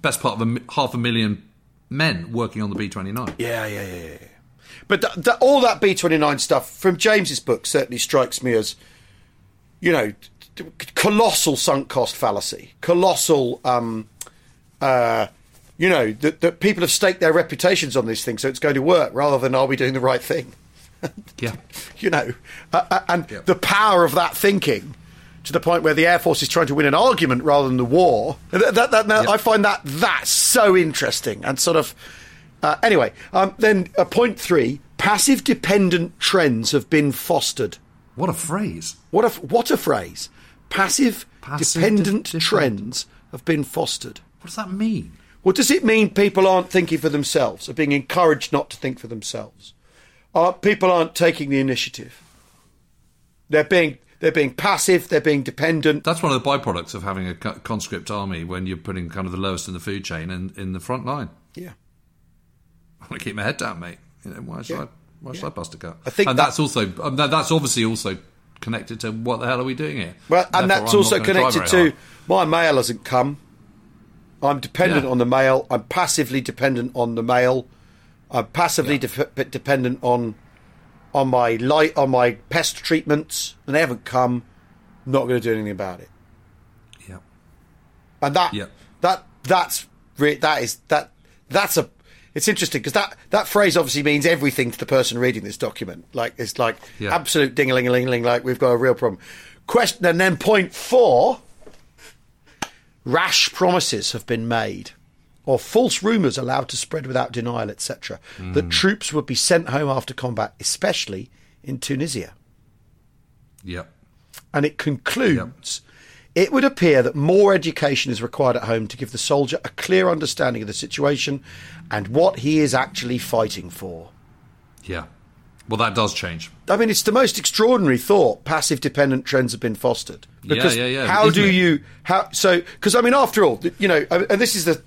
best part of a, half a million men working on the B twenty-nine. Yeah, yeah, yeah. yeah. But th- th- all that B twenty-nine stuff from James's book certainly strikes me as, you know, t- t- colossal sunk cost fallacy, colossal... Um, uh, You know, that, that people have staked their reputations on this thing, so it's going to work, rather than are we doing the right thing? yeah. You know, uh, and yeah. the power of that thinking to the point where the Air Force is trying to win an argument rather than the war. That, that, that, yeah. I find that that's so interesting and sort of... Uh, anyway, um, then uh, point three, passive dependent trends have been fostered. What a phrase. What a, what a phrase. Passive, passive dependent de- trends have been fostered. What does that mean? Well, does it mean people aren't thinking for themselves, are being encouraged not to think for themselves? Are people aren't taking the initiative? They're being they're being passive. They're being dependent. That's one of the byproducts of having a conscript army when you're putting kind of the lowest in the food chain in, in the front line. Yeah, I want to keep my head down, mate. You know, why should yeah. I Why should yeah. I bust a gut? I think and that, that's also um, that's obviously also connected to what the hell are we doing here? Well, and Therefore, that's I'm also connected to hard. my mail hasn't come. I'm dependent yeah. on the mail. I'm passively dependent on the mail. I'm passively yeah. de- dependent on on my light on my pest treatments, and they haven't come. I'm not going to do anything about it. Yeah, and that yeah. that that's re- that is that that's a. It's interesting because that, that phrase obviously means everything to the person reading this document. Like it's like yeah. absolute ding-a-ling-a-ling-a-ling, like we've got a real problem. Question, and then point four: rash promises have been made, or false rumours allowed to spread without denial, et cetera. Mm. That troops would be sent home after combat, especially in Tunisia. Yep. And it concludes. Yep. It would appear that more education is required at home to give the soldier a clear understanding of the situation and what he is actually fighting for. Yeah. Well, that does change. I mean, it's the most extraordinary thought. Passive dependent trends have been fostered. Because yeah, yeah, yeah. How Isn't do it? you... How, so, because, I mean, after all, you know, and this is the...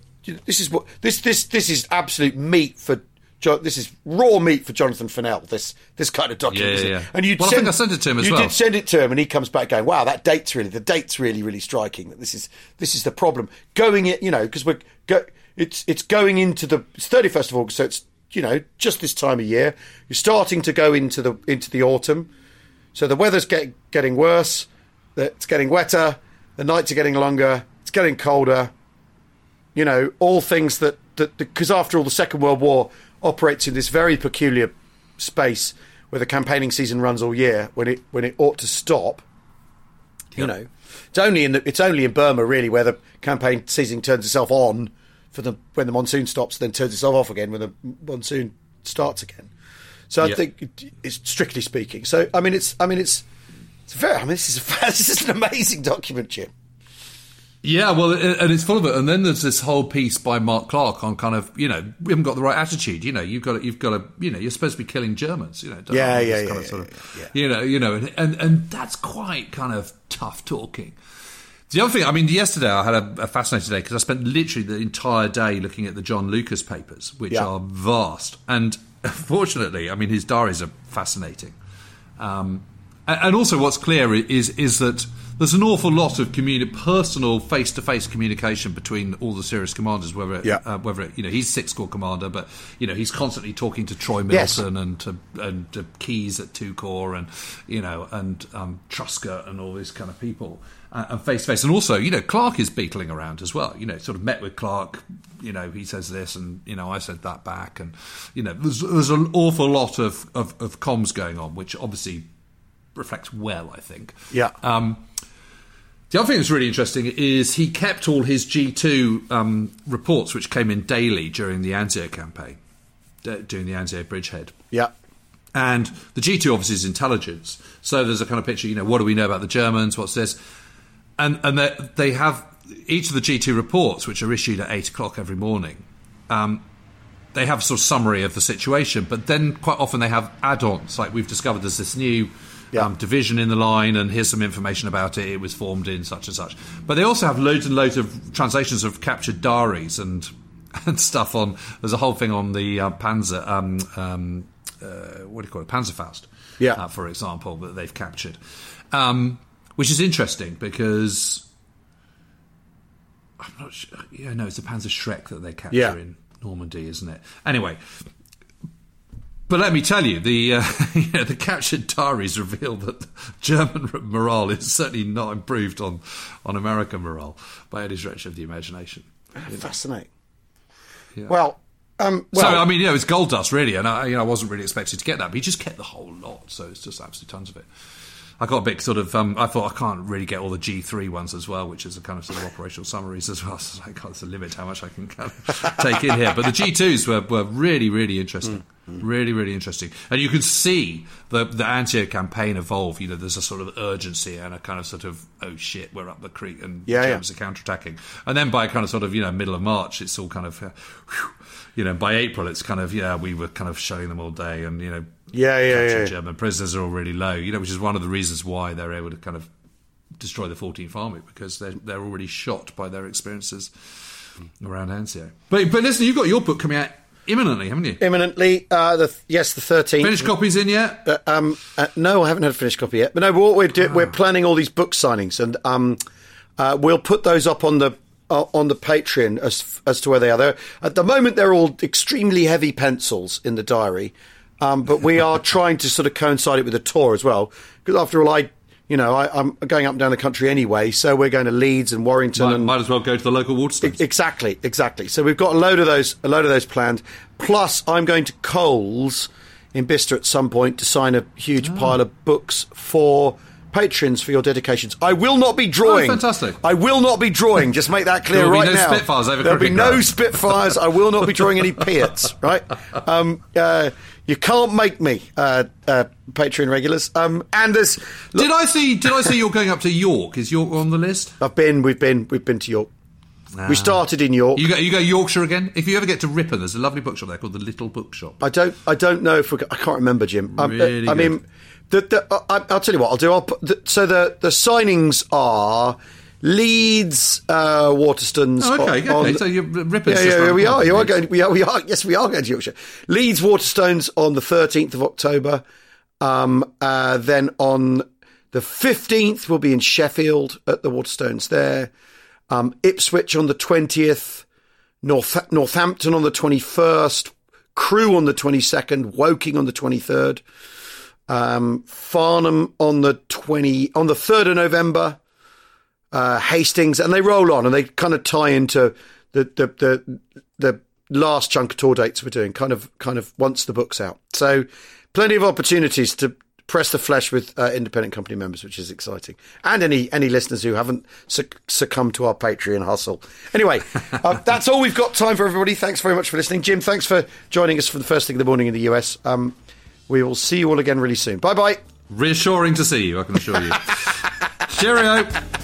This is what... This, this, this is absolute meat for... This is raw meat for Jonathan Fennell, this this kind of document. Yeah, yeah, yeah. And you'd well, send, I think I sent it to him as you well. You did send it to him, and he comes back going, wow, that date's really, the date's really, really striking. This is this is the problem. Going it, you know, because we're, go, it's it's going into the, it's thirty-first of August, so it's, you know, just this time of year. You're starting to go into the into the autumn. So the weather's get, getting worse, it's getting wetter, the nights are getting longer, it's getting colder. You know, all things that, because after all, the Second World War operates in this very peculiar space where the campaigning season runs all year when it when it ought to stop. Yep. You know, it's only in the, it's only in Burma really where the campaign season turns itself on for the when the monsoon stops, then turns itself off again when the monsoon starts again. So yep. I think it's strictly speaking. So I mean, it's I mean it's it's very I mean this is a, this is an amazing document, Jim. Yeah, well, and it's full of it. And then there's this whole piece by Mark Clark on kind of, you know, we haven't got the right attitude. You know, you've got, to, you've got to, you know, you're supposed to be killing Germans. You know, yeah, yeah, yeah, yeah, sort of, yeah, yeah. You know, you know, and, and and that's quite kind of tough talking. The other thing, I mean, yesterday I had a, a fascinating day because I spent literally the entire day looking at the John Lucas papers, which yeah. are vast. And fortunately, I mean, his diaries are fascinating. Um, and also, what's clear is is that. There's an awful lot of communi- personal face-to-face communication between all the serious commanders. Whether it, yeah. uh, whether it, you know, he's sixth corps commander, but you know he's constantly talking to Troy Middleton yes. and to and to Keyes at two corps, and you know and um, Trusker and all these kind of people, uh, and face-to-face. And also, you know, Clark is beetling around as well. You know, sort of met with Clark. You know, he says this, and you know, I said that back, and you know, there's, there's an awful lot of, of of comms going on, which obviously reflects well, I think. Yeah. Um, The other thing that's really interesting is he kept all his G two um, reports, which came in daily during the Anzio campaign, d- during the Anzio bridgehead. Yeah. And the G two obviously is intelligence. So there's a kind of picture, you know, what do we know about the Germans? What's this? And and they, they have each of the G two reports, which are issued at eight o'clock every morning. Um, they have a sort of summary of the situation, but then quite often they have add-ons. Like we've discovered there's this new... Yeah. Um, division in the line, and here's some information about it. It was formed in such and such. But they also have loads and loads of translations of captured diaries and and stuff on. There's a whole thing on the uh, Panzer, um, um, uh, what do you call it, Panzerfaust, yeah. uh, for example, that they've captured, um, which is interesting because I'm not sure. Yeah, no, it's the Panzer Schreck that they capture yeah. in Normandy, isn't it? Anyway. But let me tell you, the uh, you know, the captured diaries reveal that German morale is certainly not improved on, on American morale by any stretch of the imagination. Fascinating. Yeah. Well, um, well, so I mean, you know, it's gold dust really, and I, you know, I wasn't really expected to get that, but he just kept the whole lot, so it's just absolute tons of it. I got a bit sort of, um, I thought I can't really get all the G three ones as well, which is a kind of sort of operational summaries as well. So I can't sort of limit how much I can kind of take in here. But the G twos were, were really, really interesting. Mm-hmm. Really, really interesting. And you can see the, the Anzio campaign evolve. You know, there's a sort of urgency and a kind of sort of, oh shit, we're up the creek and yeah, the Germans yeah. are counterattacking. And then by kind of sort of, you know, middle of March, it's all kind of, uh, whew, you know, by April, it's kind of, yeah, we were kind of showing them all day and, you know, Yeah, yeah, yeah. German prisoners are all really low, you know, which is one of the reasons why they're able to kind of destroy the fourteenth Army because they're they're already shot by their experiences around Anzio. But but listen, you've got your book coming out imminently, haven't you? Imminently. Uh, the, yes, the thirteenth. Finished copies in yet? Uh, um, uh, no, I haven't had a finished copy yet. But no, what we're do- oh. we're planning all these book signings, and um, uh, we'll put those up on the uh, on the Patreon as as to where they are. They're, at the moment, they're all extremely heavy pencils in the diary, um, but we are trying to sort of coincide it with a tour as well. Because after all, I. You know, I, I'm going up and down the country anyway, so we're going to Leeds and Warrington. Might, and might as well go to the local Waterstones. Exactly, exactly. So we've got a load of those, a load of those planned. Plus, I'm going to Coles in Bicester at some point to sign a huge oh. pile of books for patrons for your dedications. I will not be drawing. Oh, fantastic! I will not be drawing. Just make that clear right now. There will be no Spitfires over There'll be no Spitfires. I will not be drawing any Piats. Right? Um, uh, You can't make me, uh, uh, Patreon regulars. Um, and there's look, did I see? Did I see you're going up to York? Is York on the list? I've been. We've been. We've been to York. Ah. We started in York. You go. You go Yorkshire again. If you ever get to Ripon, there's a lovely bookshop there called the Little Bookshop. I don't. I don't know if we. I can't remember, Jim. Really. I, I mean, the, the, I, I'll tell you what I'll do. I'll put the, so the the signings are. Leeds, uh, Waterstones. Oh, okay, on, okay. So you're ripping. Yeah, yeah, yeah we are. You are going. We are. We are. Yes, we are going to Yorkshire. Leeds, Waterstones on the thirteenth of October. Um, uh, then on the fifteenth, we'll be in Sheffield at the Waterstones there. Um, Ipswich on the twentieth. North Northampton on the twenty-first. Crewe on the twenty-second. Woking on the twenty-third. Um, Farnham on the twenty on the third of November. Uh, Hastings, and they roll on, and they kind of tie into the the the, the last chunk of tour dates we're doing, kind of kind of once the book's out. So, plenty of opportunities to press the flesh with uh, independent company members, which is exciting, and any any listeners who haven't succ- succumbed to our Patreon hustle. Anyway, uh, that's all we've got time for, everybody. Thanks very much for listening, Jim. Thanks for joining us for the first thing in the morning in the U S. Um, we will see you all again really soon. Bye bye. Reassuring to see you, I can assure you. Cheerio.